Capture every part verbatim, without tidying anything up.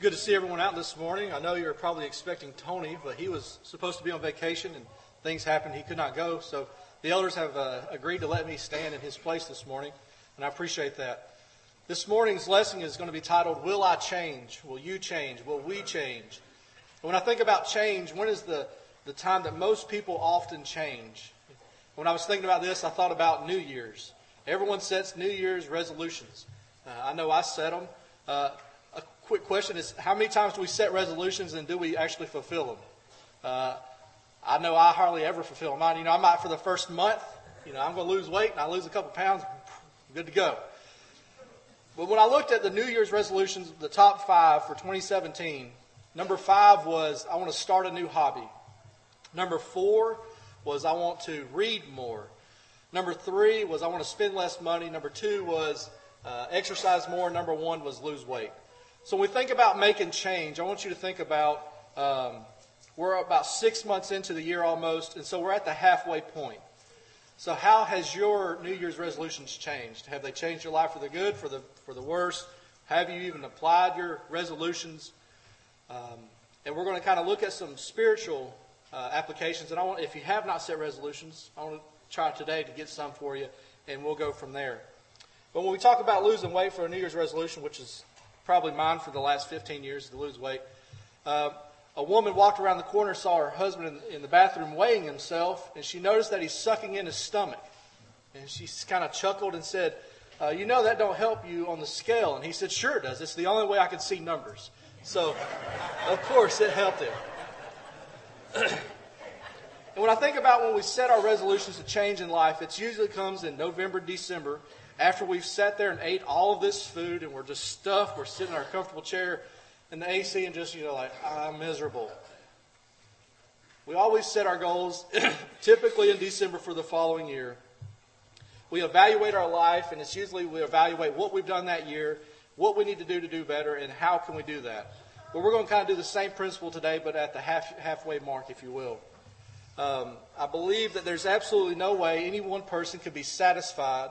It's good to see everyone out this morning. I know you're probably expecting Tony, but he was supposed to be on vacation and things happened. He could not go. So the elders have uh, agreed to let me stand in his place this morning, and I appreciate that. This morning's lesson is going to be titled, Will I Change? Will you change? Will we change? And when I think about change, when is the, the time that most people often change? When I was thinking about this, I thought about New Year's. Everyone sets New Year's resolutions. Uh, I know I set them. Uh, a quick question is, how many times do we set resolutions and do we actually fulfill them? Uh, I know I hardly ever fulfill mine. You know, I might for the first month, you know, I'm going to lose weight and I lose a couple pounds, I'm good to go. But when I looked at the New Year's resolutions, the top five for twenty seventeen, number five was, I want to start a new hobby. Number four was, I want to read more. Number three was, I want to spend less money. Number two was, Uh, exercise more. Number one was lose weight. So when we think about making change, I want you to think about um, we're about six months into the year almost, and so we're at the halfway point. So how has your New Year's resolutions changed? Have they changed your life for the good, for the for the worse? Have you even applied your resolutions? Um, and we're going to kind of look at some spiritual uh, applications. And I want, if you have not set resolutions, I want to try today to get some for you, and we'll go from there. But when we talk about losing weight for a New Year's resolution, which is probably mine for the last fifteen years to lose weight, uh, a woman walked around the corner, saw her husband in, in the bathroom weighing himself, and she noticed that he's sucking in his stomach. And she kind of chuckled and said, uh, you know that don't help you on the scale. And he said, sure it does. It's the only way I can see numbers. So, of course, it helped him. And when I think about when we set our resolutions to change in life, it usually comes in November, December, after we've sat there and ate all of this food and we're just stuffed, we're sitting in our comfortable chair in the A C and just, you know, like, I'm miserable. We always set our goals typically in December for the following year. We evaluate our life, and it's usually we evaluate what we've done that year, what we need to do to do better, and how can we do that. But we're going to kind of do the same principle today, but at the half, halfway mark, if you will. Um, I believe that there's absolutely no way any one person could be satisfied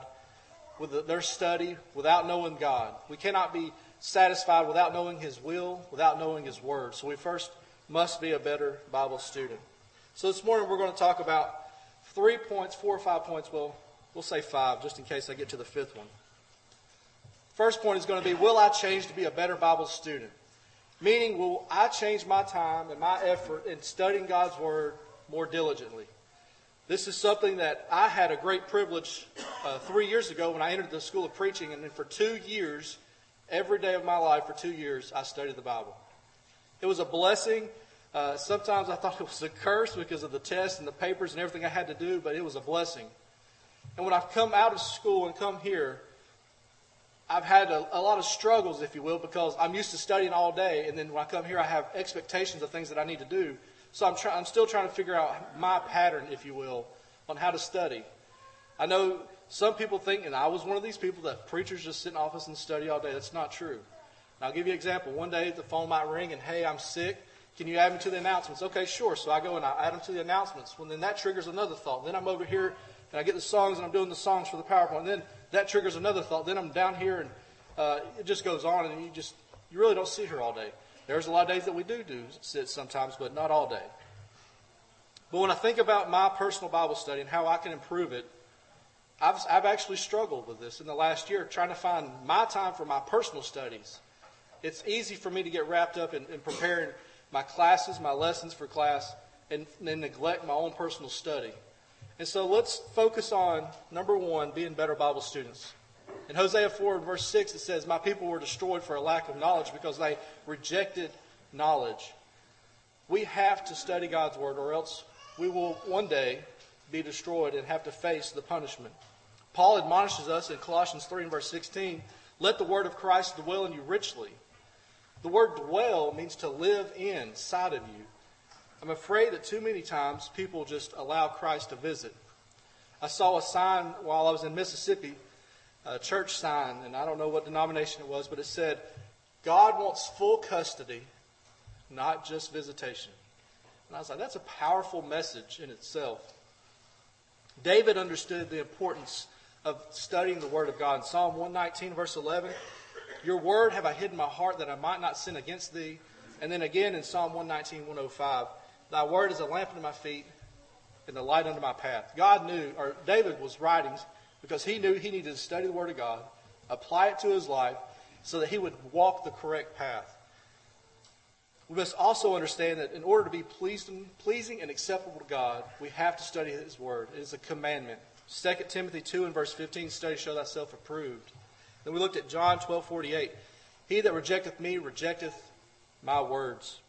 with their study without knowing God. We cannot be satisfied without knowing His will, without knowing His word. So we first must be a better Bible student. So this morning we're going to talk about three points, four or five points. Well, we'll say five just in case I get to the fifth one. First point is going to be, will I change to be a better Bible student? Meaning, will I change my time and my effort in studying God's word more diligently? This is something that I had a great privilege uh, three years ago when I entered the School of Preaching, and then for two years, every day of my life for two years, I studied the Bible. It was a blessing. Uh, sometimes I thought it was a curse because of the tests and the papers and everything I had to do, but it was a blessing. And when I've come out of school and come here, I've had a, a lot of struggles, if you will, because I'm used to studying all day, and then when I come here, I have expectations of things that I need to do. So I'm, try- I'm still trying to figure out my pattern, if you will, on how to study. I know some people think, and I was one of these people, that preachers just sit in office and study all day. That's not true. And I'll give you an example. One day the phone might ring and, hey, I'm sick. Can you add me to the announcements? Okay, sure. So I go and I add them to the announcements. Well, then that triggers another thought. Then I'm over here and I get the songs and I'm doing the songs for the PowerPoint. And then that triggers another thought. Then I'm down here and uh, it just goes on, and you just you really don't sit here all day. There's a lot of days that we do do sit sometimes, but not all day. But when I think about my personal Bible study and how I can improve it, I've, I've actually struggled with this in the last year, trying to find my time for my personal studies. It's easy for me to get wrapped up in, in preparing my classes, my lessons for class, and then neglect my own personal study. And so let's focus on, number one, being better Bible students. In Hosea four, verse six, it says, my people were destroyed for a lack of knowledge because they rejected knowledge. We have to study God's word, or else we will one day be destroyed and have to face the punishment. Paul admonishes us in Colossians three, and verse sixteen, let the word of Christ dwell in you richly. The word dwell means to live inside of you. I'm afraid that too many times people just allow Christ to visit. I saw a sign while I was in Mississippi, a church sign, and I don't know what denomination it was, but it said, God wants full custody, not just visitation. And I was like, that's a powerful message in itself. David understood the importance of studying the Word of God. In Psalm one nineteen, verse eleven, Your word have I hid in my heart that I might not sin against thee. And then again in Psalm one nineteen, one oh five, thy word is a lamp unto my feet and a light unto my path. God knew, or David was writing because he knew he needed to study the word of God, apply it to his life so that he would walk the correct path. We must also understand that in order to be pleasing, pleasing and acceptable to God, we have to study his word. It is a commandment. Second Timothy two and verse fifteen, study show thyself approved. Then we looked at John twelve forty-eight. He that rejecteth me rejecteth my words.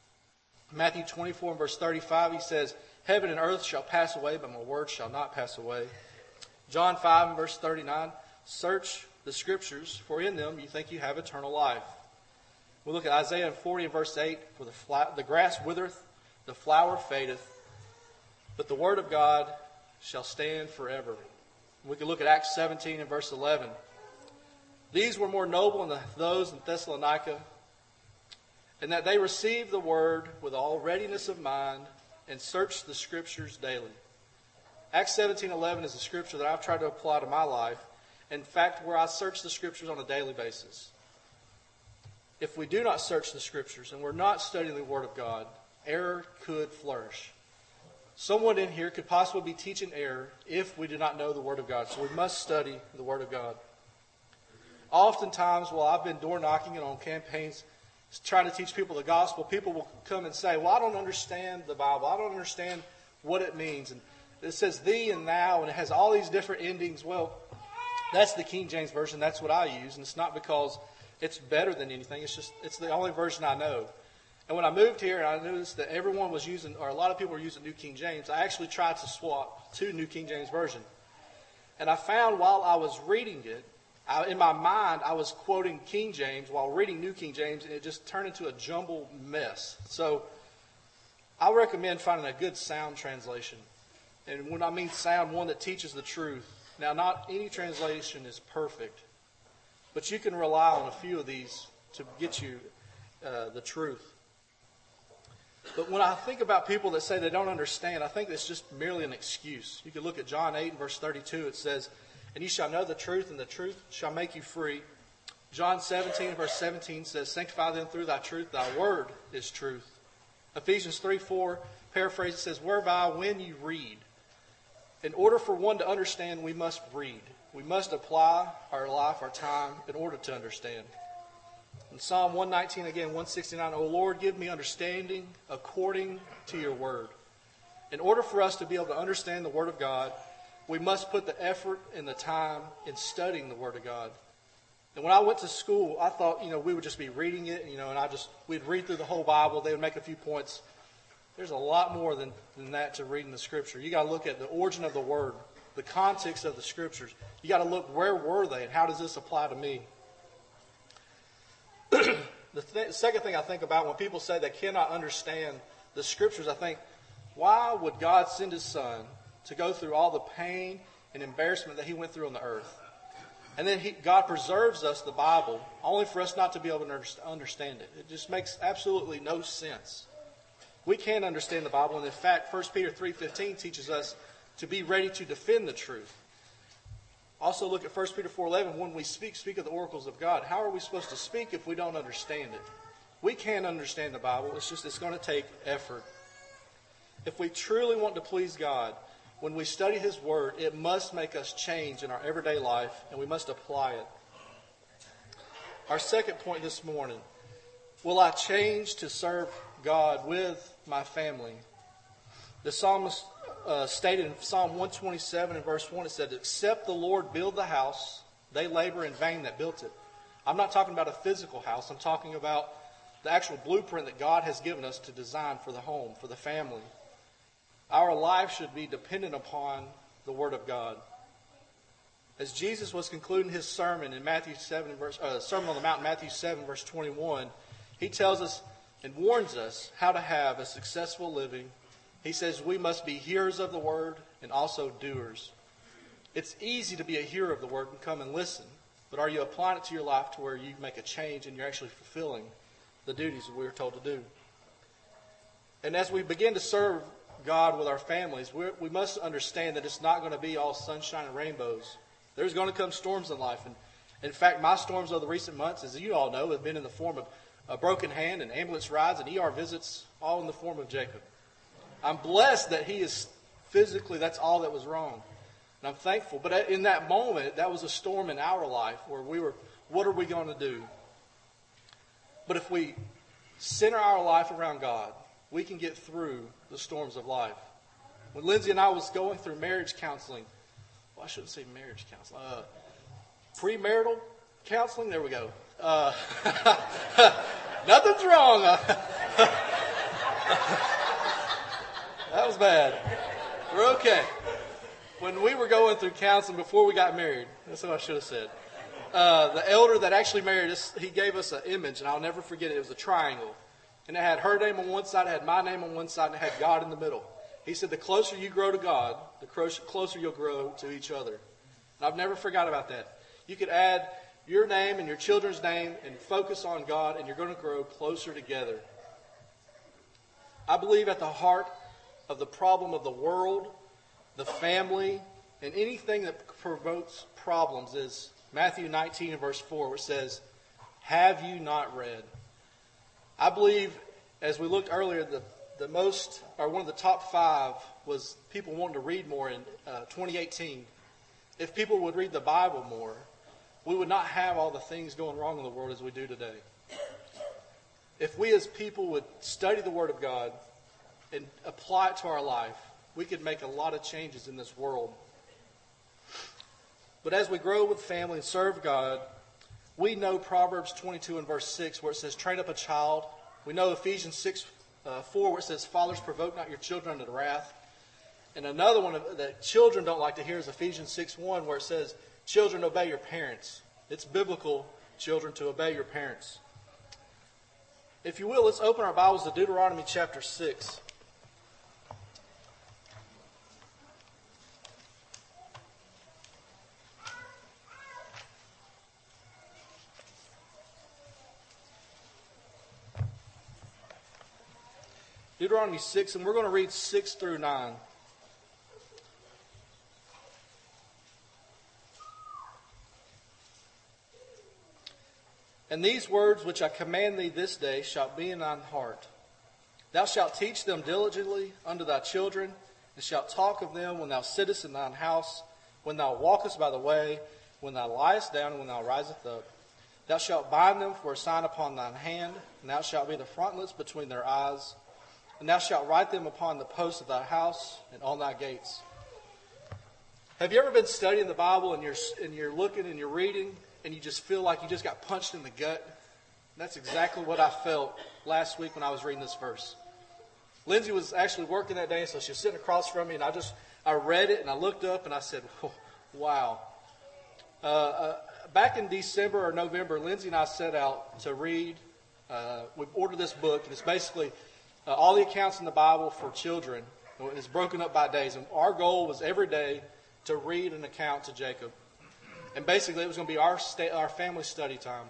Matthew twenty-four and verse thirty-five, he says, heaven and earth shall pass away, but my word shall not pass away. John five and verse thirty-nine, search the scriptures, for in them you think you have eternal life. We look at Isaiah forty and verse eight, for the, fly, the grass withereth, the flower fadeth, but the word of God shall stand forever. We can look at Acts seventeen and verse eleven. These were more noble than those in Thessalonica, and that they received the word with all readiness of mind and searched the scriptures daily. Acts seventeen eleven is a scripture that I've tried to apply to my life. In fact, where I search the scriptures on a daily basis. If we do not search the scriptures and we're not studying the word of God, error could flourish. Someone in here could possibly be teaching error if we do not know the word of God. So we must study the word of God. Oftentimes, while I've been door knocking and on campaigns trying to teach people the gospel, people will come and say, well, I don't understand the Bible. I don't understand what it means. And it says thee and thou, and it has all these different endings. Well, that's the King James Version. That's what I use. And it's not because it's better than anything. It's just, it's the only version I know. And when I moved here and I noticed that everyone was using, or a lot of people were using New King James, I actually tried to swap to New King James Version. And I found while I was reading it, I, in my mind, I was quoting King James while reading New King James, and it just turned into a jumbled mess. So I recommend finding a good sound translation. And when I mean sound, one that teaches the truth. Now, not any translation is perfect, but you can rely on a few of these to get you uh, the truth. But when I think about people that say they don't understand, I think it's just merely an excuse. You can look at John eight and verse thirty-two. It says, and you shall know the truth, and the truth shall make you free. John seventeen, verse seventeen says, sanctify them through thy truth. Thy word is truth. Ephesians three, four, paraphrase, it says, whereby when you read. In order for one to understand, we must read. We must apply our life, our time, in order to understand. In Psalm one nineteen, again, one sixty-nine, O Lord, give me understanding according to your word. In order for us to be able to understand the word of God, we must put the effort and the time in studying the Word of God. And when I went to school, I thought, you know, we would just be reading it, you know, and I just, we'd read through the whole Bible. They would make a few points. There's a lot more than, than that to reading the Scripture. You got to look at the origin of the Word, the context of the Scriptures. You got to look, where were they and how does this apply to me? The th- second thing I think about when people say they cannot understand the Scriptures, I think, why would God send His Son to go through all the pain and embarrassment that he went through on the earth? And then he, God preserves us the Bible only for us not to be able to understand it. It just makes absolutely no sense. We can't understand the Bible. And in fact, First Peter three fifteen teaches us to be ready to defend the truth. Also look at First Peter four eleven. When we speak, speak of the oracles of God. How are we supposed to speak if we don't understand it? We can't understand the Bible. It's just, it's going to take effort. If we truly want to please God, when we study His Word, it must make us change in our everyday life, and we must apply it. Our second point this morning, will I change to serve God with my family? The psalmist uh, stated in Psalm one twenty-seven and verse one, it said, except the Lord build the house, they labor in vain that built it. I'm not talking about a physical house. I'm talking about the actual blueprint that God has given us to design for the home, for the family. Our life should be dependent upon the Word of God. As Jesus was concluding his sermon in Matthew seven, verse, uh, Sermon on the Mount, Matthew seven, verse twenty-one, he tells us and warns us how to have a successful living. He says we must be hearers of the Word and also doers. It's easy to be a hearer of the Word and come and listen, but are you applying it to your life to where you make a change and you're actually fulfilling the duties that we were told to do? And as we begin to serve God with our families, We're, we must understand that it's not going to be all sunshine and rainbows. There's going to come storms in life, and In fact, my storms over the recent months, as you all know, have been in the form of a broken hand and ambulance rides and E R visits, all in the form of Jacob. I'm blessed that he is physically, that's all that was wrong. And I'm thankful. But in that moment, that was a storm in our life where we were, what are we going to do? But if we center our life around God, we can get through the storms of life. When Lindsay and I was going through marriage counseling, well, I shouldn't say marriage counseling, uh, premarital counseling, there we go. Uh, nothing's wrong. That was bad. We're okay. When we were going through counseling before we got married, that's what I should have said. Uh, the elder that actually married us, he gave us an image, and I'll never forget it. It was a triangle. And it had her name on one side, it had my name on one side, and it had God in the middle. He said, the closer you grow to God, the closer you'll grow to each other. And I've never forgot about that. You could add your name and your children's name and focus on God, and you're going to grow closer together. I believe at the heart of the problem of the world, the family, and anything that provokes problems is Matthew nineteen and verse four, which says, have you not read? I believe, as we looked earlier, the, the most, or one of the top five was people wanting to read more in uh, twenty eighteen. If people would read the Bible more, we would not have all the things going wrong in the world as we do today. If we as people would study the Word of God and apply it to our life, we could make a lot of changes in this world. But as we grow with family and serve God, we know Proverbs twenty-two and verse six where it says, train up a child. We know Ephesians six, four where it says, fathers, provoke not your children unto wrath. And another one that children don't like to hear is Ephesians six one where it says, children, obey your parents. It's biblical, children, to obey your parents. If you will, let's open our Bibles to Deuteronomy chapter six. Deuteronomy six, and we're going to read six through nine. And these words which I command thee this day shall be in thine heart. Thou shalt teach them diligently unto thy children, and shalt talk of them when thou sittest in thine house, when thou walkest by the way, when thou liest down, and when thou risest up. Thou shalt bind them for a sign upon thine hand, and thou shalt be the frontlets between their eyes. And thou shalt write them upon the posts of thy house and on thy gates. Have you ever been studying the Bible and you're, and you're looking and you're reading and you just feel like you just got punched in the gut? And that's exactly what I felt last week when I was reading this verse. Lindsay was actually working that day, so she was sitting across from me, and I just, I read it and I looked up and I said, wow. Uh, uh, back in December or November, Lindsay and I set out to read. Uh, we ordered this book, and it's basically Uh, all the accounts in the Bible for children. It's broken up by days. And our goal was every day to read an account to Jacob. And basically it was going to be our sta- our family study time.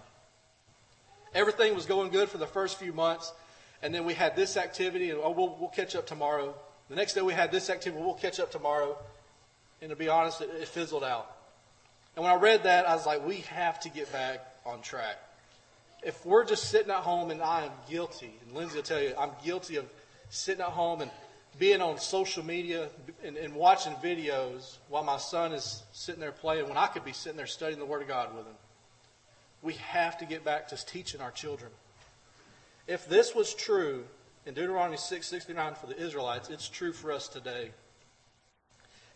Everything was going good for the first few months. And then we had this activity. And oh, we'll, we'll catch up tomorrow. The next day we had this activity. We'll catch up tomorrow. And to be honest, it, it fizzled out. And when I read that, I was like, we have to get back on track. If we're just sitting at home, and I am guilty, and Lindsay will tell you, I'm guilty of sitting at home and being on social media and, and watching videos while my son is sitting there playing when I could be sitting there studying the Word of God with him. We have to get back to teaching our children. If this was true in Deuteronomy six, six through nine for the Israelites, it's true for us today.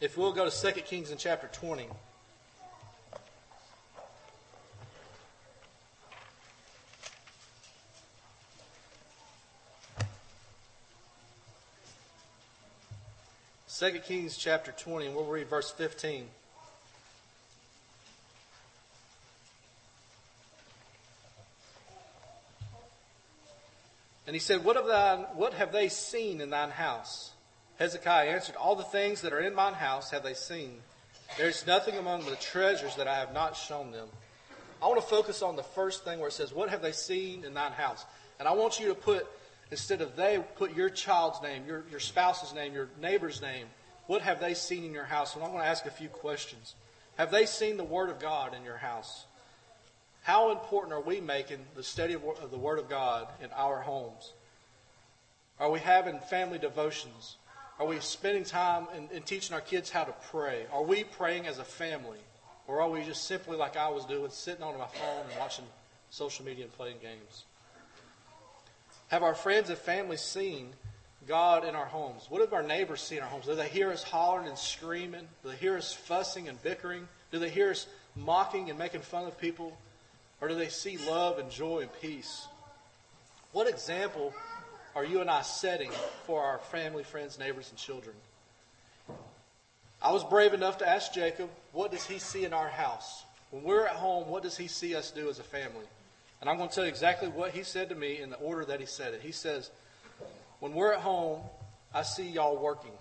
If we'll go to Second Kings in chapter twenty. Second Kings chapter twenty, and we'll read verse fifteen. And he said, What have thine, what have they seen in thine house? Hezekiah answered, All the things that are in mine house have they seen. There is nothing among the treasures that I have not shown them. I want to focus on the first thing where it says, What have they seen in thine house? And I want you to put, instead of they, put your child's name, your, your spouse's name, your neighbor's name. What have they seen in your house? And I'm going to ask a few questions. Have they seen the Word of God in your house? How important are we making the study of the Word of God in our homes? Are we having family devotions? Are we spending time in, in teaching our kids how to pray? Are we praying as a family? Or are we just simply, like I was doing, sitting on my phone and watching social media and playing games? Have our friends and family seen God in our homes? What have our neighbors seen in our homes? Do they hear us hollering and screaming? Do they hear us fussing and bickering? Do they hear us mocking and making fun of people? Or do they see love and joy and peace? What example are you and I setting for our family, friends, neighbors, and children? I was brave enough to ask Jacob, what does he see in our house? When we're at home, what does he see us do as a family? And I'm going to tell you exactly what he said to me in the order that he said it. He says, when we're at home, I see y'all working.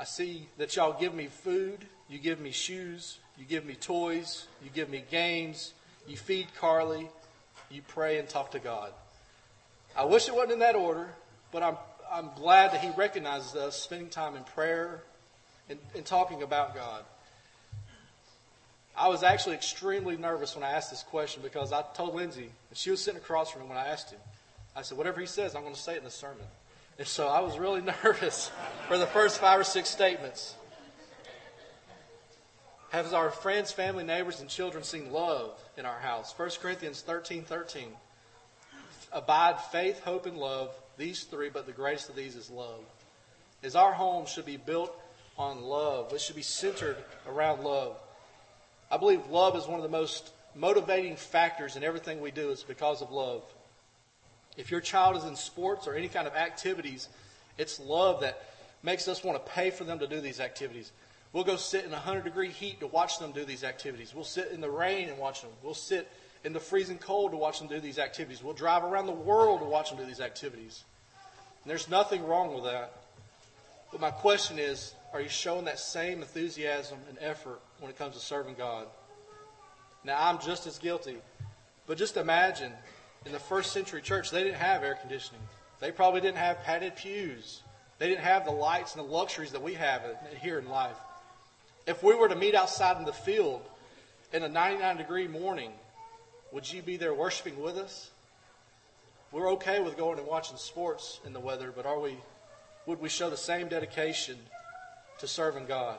I see that y'all give me food, you give me shoes, you give me toys, you give me games, you feed Carly, you pray and talk to God. I wish it wasn't in that order, but I'm I'm glad that he recognizes us spending time in prayer and, and talking about God. I was actually extremely nervous when I asked this question because I told Lindsay, and she was sitting across from me when I asked him. I said, whatever he says, I'm going to say it in the sermon. And so I was really nervous for the first five or six statements. Have our friends, family, neighbors, and children seen love in our house? First Corinthians thirteen thirteen. Abide faith, hope, and love, these three, but the greatest of these is love. As our home should be built on love. It should be centered around love. I believe love is one of the most motivating factors in everything we do. It's because of love. If your child is in sports or any kind of activities, it's love that makes us want to pay for them to do these activities. We'll go sit in one hundred degree heat to watch them do these activities. We'll sit in the rain and watch them. We'll sit in the freezing cold to watch them do these activities. We'll drive around the world to watch them do these activities. And there's nothing wrong with that. But my question is, are you showing that same enthusiasm and effort when it comes to serving God? Now, I'm just as guilty. But just imagine, in the first century church, they didn't have air conditioning. They probably didn't have padded pews. They didn't have the lights and the luxuries that we have here in life. If we were to meet outside in the field in a ninety-nine degree morning, would you be there worshiping with us? We're okay with going and watching sports in the weather, but are we? Would we show the same dedication to serving God?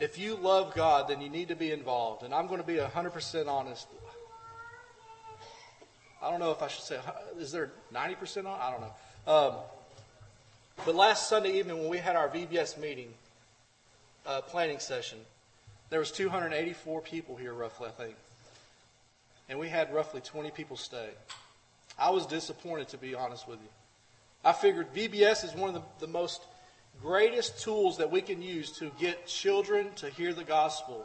If you love God, then you need to be involved. And I'm going to be one hundred percent honest. I don't know if I should say, is there ninety percent on? I don't know. Um, but last Sunday evening when we had our V B S meeting, uh, planning session, there was two hundred eighty-four people here roughly, I think. And we had roughly twenty people stay. I was disappointed, to be honest with you. I figured V B S is one of the, the most greatest tools that we can use to get children to hear the gospel.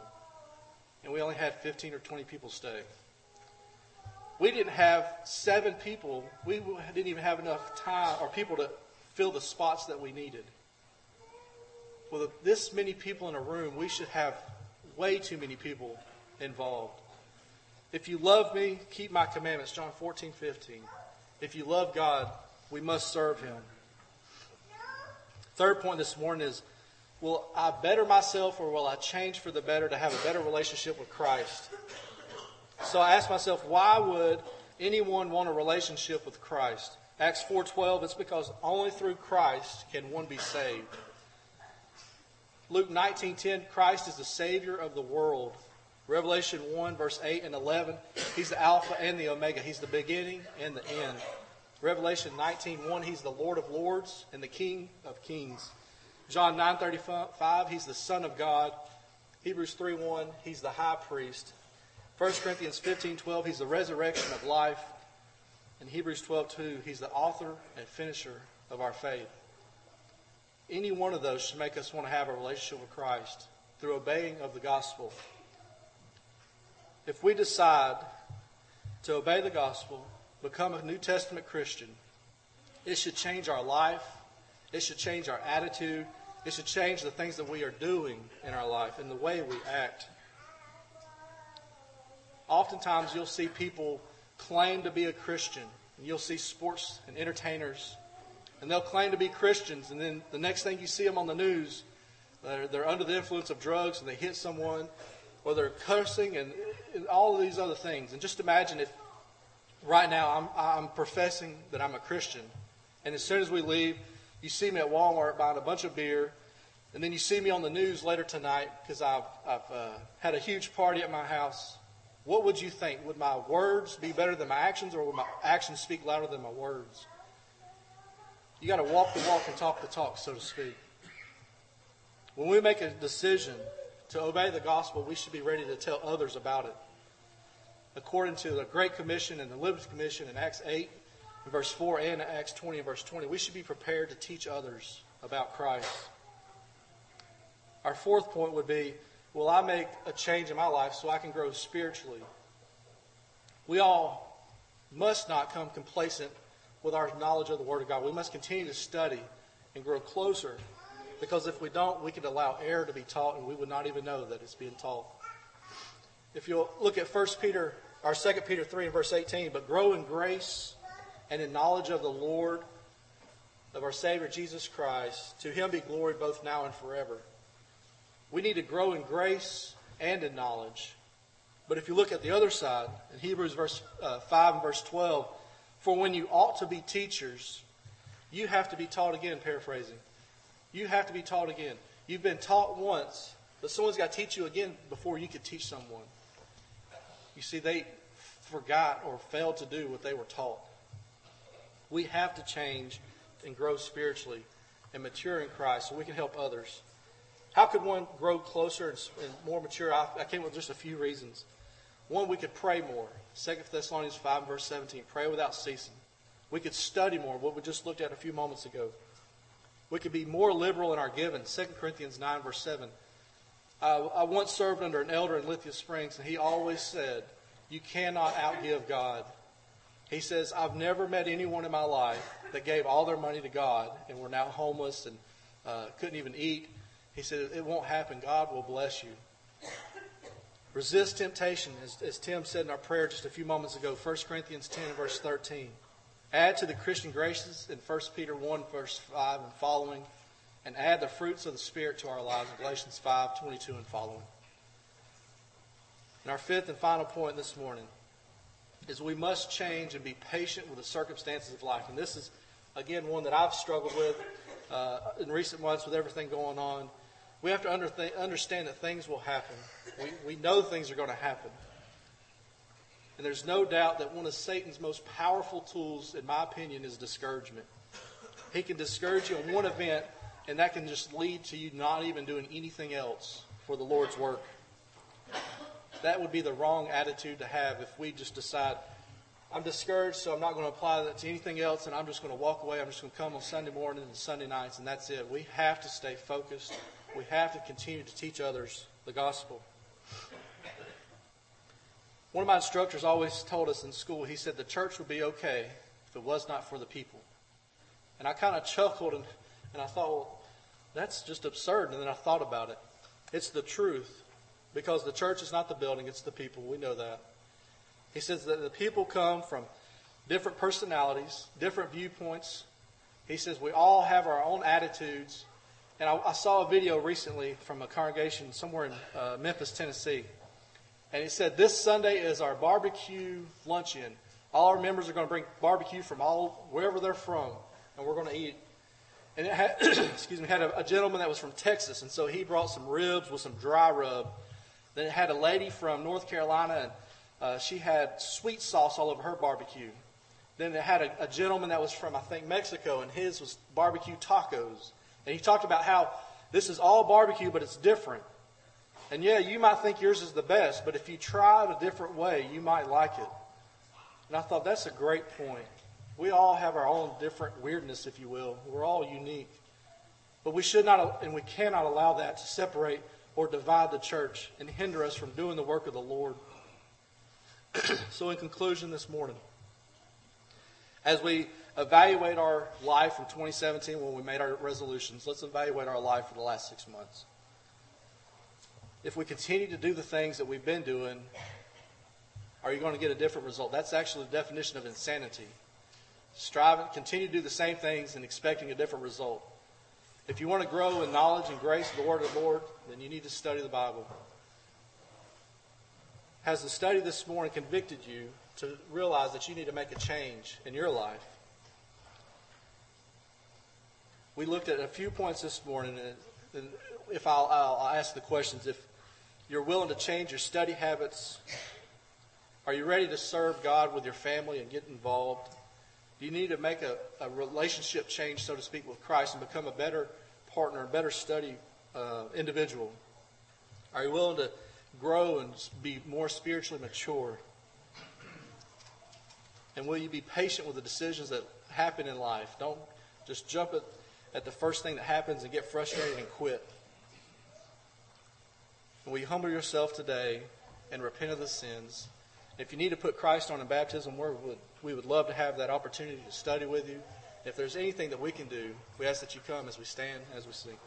And we only had fifteen or twenty people stay. We didn't have seven people. We didn't even have enough time or people to fill the spots that we needed. With this many people in a room, we should have way too many people involved. If you love me, keep my commandments, John fourteen fifteen. If you love God, we must serve him. Third point this morning is, will I better myself or will I change for the better to have a better relationship with Christ? So I asked myself, why would anyone want a relationship with Christ? Acts four twelve, it's because only through Christ can one be saved. Luke nineteen ten, Christ is the Savior of the world. Revelation one, verse eight and eleven, he's the Alpha and the Omega. He's the beginning and the end. Revelation nineteen one, he's the Lord of lords and the King of kings. John nine thirty-five, he's the Son of God. Hebrews three one, he's the high priest. First Corinthians fifteen twelve, he's the resurrection of life. And Hebrews twelve two, he's the author and finisher of our faith. Any one of those should make us want to have a relationship with Christ through obeying of the gospel. If we decide to obey the gospel, become a New Testament Christian, it should change our life. It should change our attitude. It should change the things that we are doing in our life and the way we act. Oftentimes you'll see people claim to be a Christian. And you'll see sports and entertainers, and they'll claim to be Christians, and then the next thing you see them on the news, they're, they're under the influence of drugs, and they hit someone, or they're cursing and all of these other things. And just imagine if right now I'm, I'm professing that I'm a Christian, and as soon as we leave, you see me at Walmart buying a bunch of beer, and then you see me on the news later tonight because I've, I've uh, had a huge party at my house. What would you think? Would my words be better than my actions, or would my actions speak louder than my words? You got to walk the walk and talk the talk, so to speak. When we make a decision to obey the gospel, we should be ready to tell others about it. According to the Great Commission and the Limited Commission in Acts eight, in verse four, and Acts twenty, in verse twenty, we should be prepared to teach others about Christ. Our fourth point would be, will I make a change in my life so I can grow spiritually? We all must not come complacent with our knowledge of the Word of God. We must continue to study and grow closer, because if we don't, we could allow error to be taught, and we would not even know that it's being taught. If you'll look at First Peter, or Second Peter three and verse eighteen, but grow in grace and in knowledge of the Lord, of our Savior Jesus Christ. To Him be glory both now and forever. We need to grow in grace and in knowledge. But if you look at the other side, in Hebrews verse uh, five and verse twelve, for when you ought to be teachers, you have to be taught again, paraphrasing. You have to be taught again. You've been taught once, but someone's got to teach you again before you could teach someone. You see, they forgot or failed to do what they were taught. We have to change and grow spiritually and mature in Christ so we can help others. How could one grow closer and more mature? I, I came up with just a few reasons. One, we could pray more. Second Thessalonians five, verse seventeen, pray without ceasing. We could study more, what we just looked at a few moments ago. We could be more liberal in our giving. Second Corinthians nine, verse seven. Uh, I once served under an elder in Lithia Springs, and he always said, you cannot outgive God. He says, I've never met anyone in my life that gave all their money to God and were now homeless and uh, couldn't even eat. He said, it won't happen. God will bless you. Resist temptation, as, as Tim said in our prayer just a few moments ago, First Corinthians ten, verse thirteen. Add to the Christian graces in First Peter one, verse five and following, and add the fruits of the Spirit to our lives in Galatians five, twenty-two and following. And our fifth and final point this morning is we must change and be patient with the circumstances of life. And this is, again, one that I've struggled with uh, in recent months with everything going on. We have to under th- understand that things will happen. We, we know things are going to happen. And there's no doubt that one of Satan's most powerful tools, in my opinion, is discouragement. He can discourage you on one event, and that can just lead to you not even doing anything else for the Lord's work. That would be the wrong attitude to have if we just decide, I'm discouraged, so I'm not going to apply that to anything else, and I'm just going to walk away. I'm just going to come on Sunday morning and Sunday nights, and that's it. We have to stay focused. We have to continue to teach others the gospel. One of my instructors always told us in school, he said the church would be okay if it was not for the people. And I kind of chuckled, and, and I thought, well, that's just absurd. And then I thought about it. It's the truth, because the church is not the building, it's the people. We know that. He says that the people come from different personalities, different viewpoints. He says we all have our own attitudes. And I, I saw a video recently from a congregation somewhere in uh, Memphis, Tennessee. And it said, this Sunday is our barbecue luncheon. All our members are going to bring barbecue from all wherever they're from, and we're going to eat. And it had, excuse me, had a, a gentleman that was from Texas, and so he brought some ribs with some dry rub. Then it had a lady from North Carolina, and uh, she had sweet sauce all over her barbecue. Then it had a, a gentleman that was from, I think, Mexico, and his was barbecue tacos. And he talked about how this is all barbecue, but it's different. And yeah, you might think yours is the best, but if you try it a different way, you might like it. And I thought, that's a great point. We all have our own different weirdness, if you will. We're all unique. But we should not, and we cannot allow that to separate or divide the church and hinder us from doing the work of the Lord. So in conclusion this morning, as we evaluate our life from twenty seventeen when we made our resolutions, let's evaluate our life for the last six months. If we continue to do the things that we've been doing, are you going to get a different result? That's actually the definition of insanity. Striving, continue to do the same things and expecting a different result. If you want to grow in knowledge and grace of the Word of the Lord, then you need to study the Bible. has the study this morning convicted you to realize that you need to make a change in your life? We looked at a few points this morning, and if I'll, I'll ask the questions, if you're willing to change your study habits, are you ready to serve God with your family and get involved? Do you need to make a, a relationship change, so to speak, with Christ and become a better partner, a better study uh, individual? Are you willing to grow and be more spiritually mature? And will you be patient with the decisions that happen in life? Don't just jump at, at the first thing that happens and get frustrated and quit. And will you humble yourself today and repent of the sins? If you need to put Christ on in baptism, we would, we would love to have that opportunity to study with you. If there's anything that we can do, we ask that you come as we stand, as we sing.